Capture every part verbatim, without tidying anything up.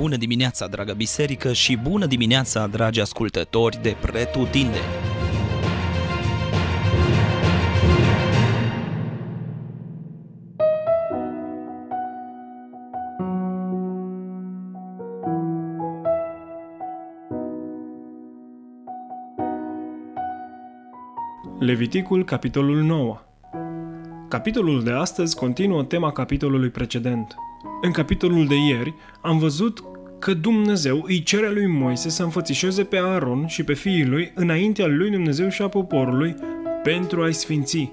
Bună dimineața, dragă biserică, și bună dimineața, dragi ascultători de pretutindeni! Leviticul, capitolul nouă. Capitolul de astăzi continuă tema capitolului precedent. În capitolul de ieri am văzut că Dumnezeu îi cere lui Moise să înfățișeze pe Aaron și pe fiii lui înaintea lui Dumnezeu și a poporului pentru a-i sfinți.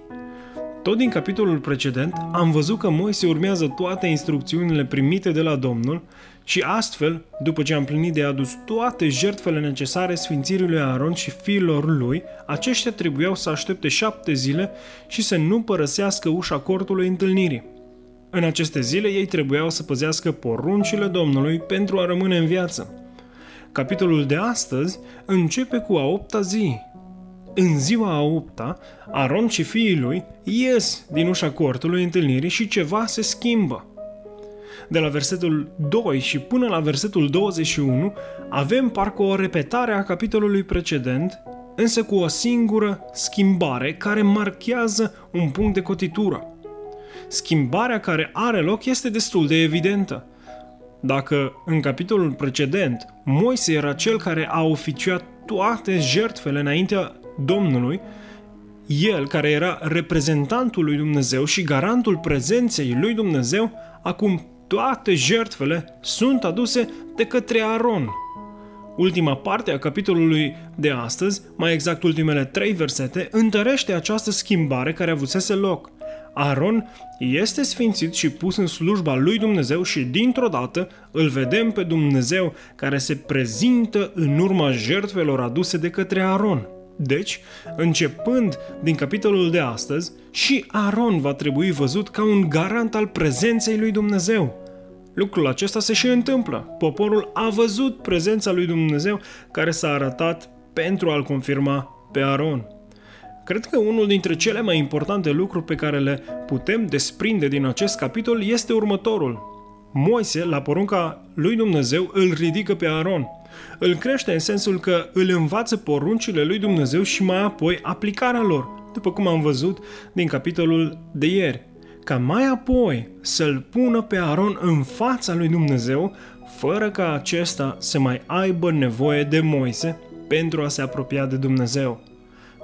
Tot din capitolul precedent am văzut că Moise urmează toate instrucțiunile primite de la Domnul și astfel, după ce a împlinit de adus toate jertfele necesare sfințirii lui Aaron și fiilor lui, aceștia trebuiau să aștepte șapte zile și să nu părăsească ușa cortului întâlnirii. În aceste zile ei trebuiau să păzească poruncile Domnului pentru a rămâne în viață. Capitolul de astăzi începe cu a opta zi. În ziua a opta, Aaron și fiii lui ies din ușa cortului întâlnirii și ceva se schimbă. De la versetul doi și până la versetul douăzeci și unu avem parcă o repetare a capitolului precedent, însă cu o singură schimbare care marchează un punct de cotitură. Schimbarea care are loc este destul de evidentă. Dacă în capitolul precedent Moise era cel care a oficiat toate jertfele înaintea Domnului, el care era reprezentantul lui Dumnezeu și garantul prezenței lui Dumnezeu, acum toate jertfele sunt aduse de către Aaron. Ultima parte a capitolului de astăzi, mai exact ultimele trei versete, întărește această schimbare care avusese loc. Aaron este sfințit și pus în slujba lui Dumnezeu și dintr-o dată îl vedem pe Dumnezeu care se prezintă în urma jertfelor aduse de către Aaron. Deci, începând din capitolul de astăzi, și Aaron va trebui văzut ca un garant al prezenței lui Dumnezeu. Lucrul acesta se și întâmplă. Poporul a văzut prezența lui Dumnezeu care s-a arătat pentru a-l confirma pe Aaron. Cred că unul dintre cele mai importante lucruri pe care le putem desprinde din acest capitol este următorul. Moise, la porunca lui Dumnezeu, îl ridică pe Aaron. Îl crește în sensul că îl învață poruncile lui Dumnezeu și mai apoi aplicarea lor, după cum am văzut din capitolul de ieri, ca mai apoi să-l pună pe Aaron în fața lui Dumnezeu, fără ca acesta să mai aibă nevoie de Moise pentru a se apropia de Dumnezeu.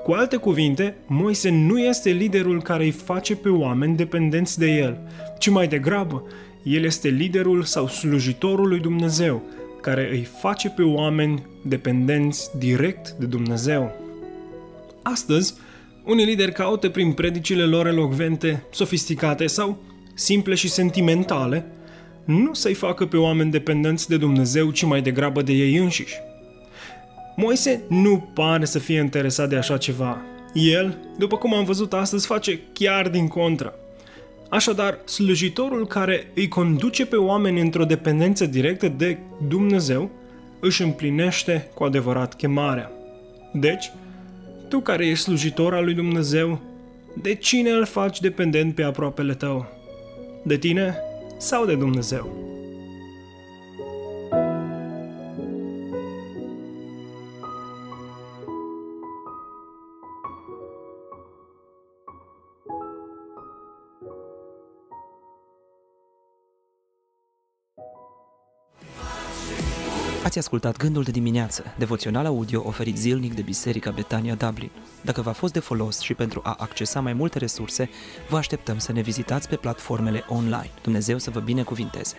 Cu alte cuvinte, Moise nu este liderul care îi face pe oameni dependenți de el, ci mai degrabă, el este liderul sau slujitorul lui Dumnezeu, care îi face pe oameni dependenți direct de Dumnezeu. Astăzi, unii lideri caută prin predicile lor elocvente, sofisticate sau simple și sentimentale, nu să-i facă pe oameni dependenți de Dumnezeu, ci mai degrabă de ei înșiși. Moise nu pare să fie interesat de așa ceva. El, după cum am văzut astăzi, face chiar din contră. Așadar, slujitorul care îi conduce pe oameni într-o dependență directă de Dumnezeu își împlinește cu adevărat chemarea. Deci, tu care ești slujitor al lui Dumnezeu, de cine îl faci dependent pe aproapele tău? De tine sau de Dumnezeu? Ați ascultat Gândul de dimineață, devoțional audio oferit zilnic de Biserica Betania Dublin. Dacă v-a fost de folos și pentru a accesa mai multe resurse, vă așteptăm să ne vizitați pe platformele online. Dumnezeu să vă binecuvinteze!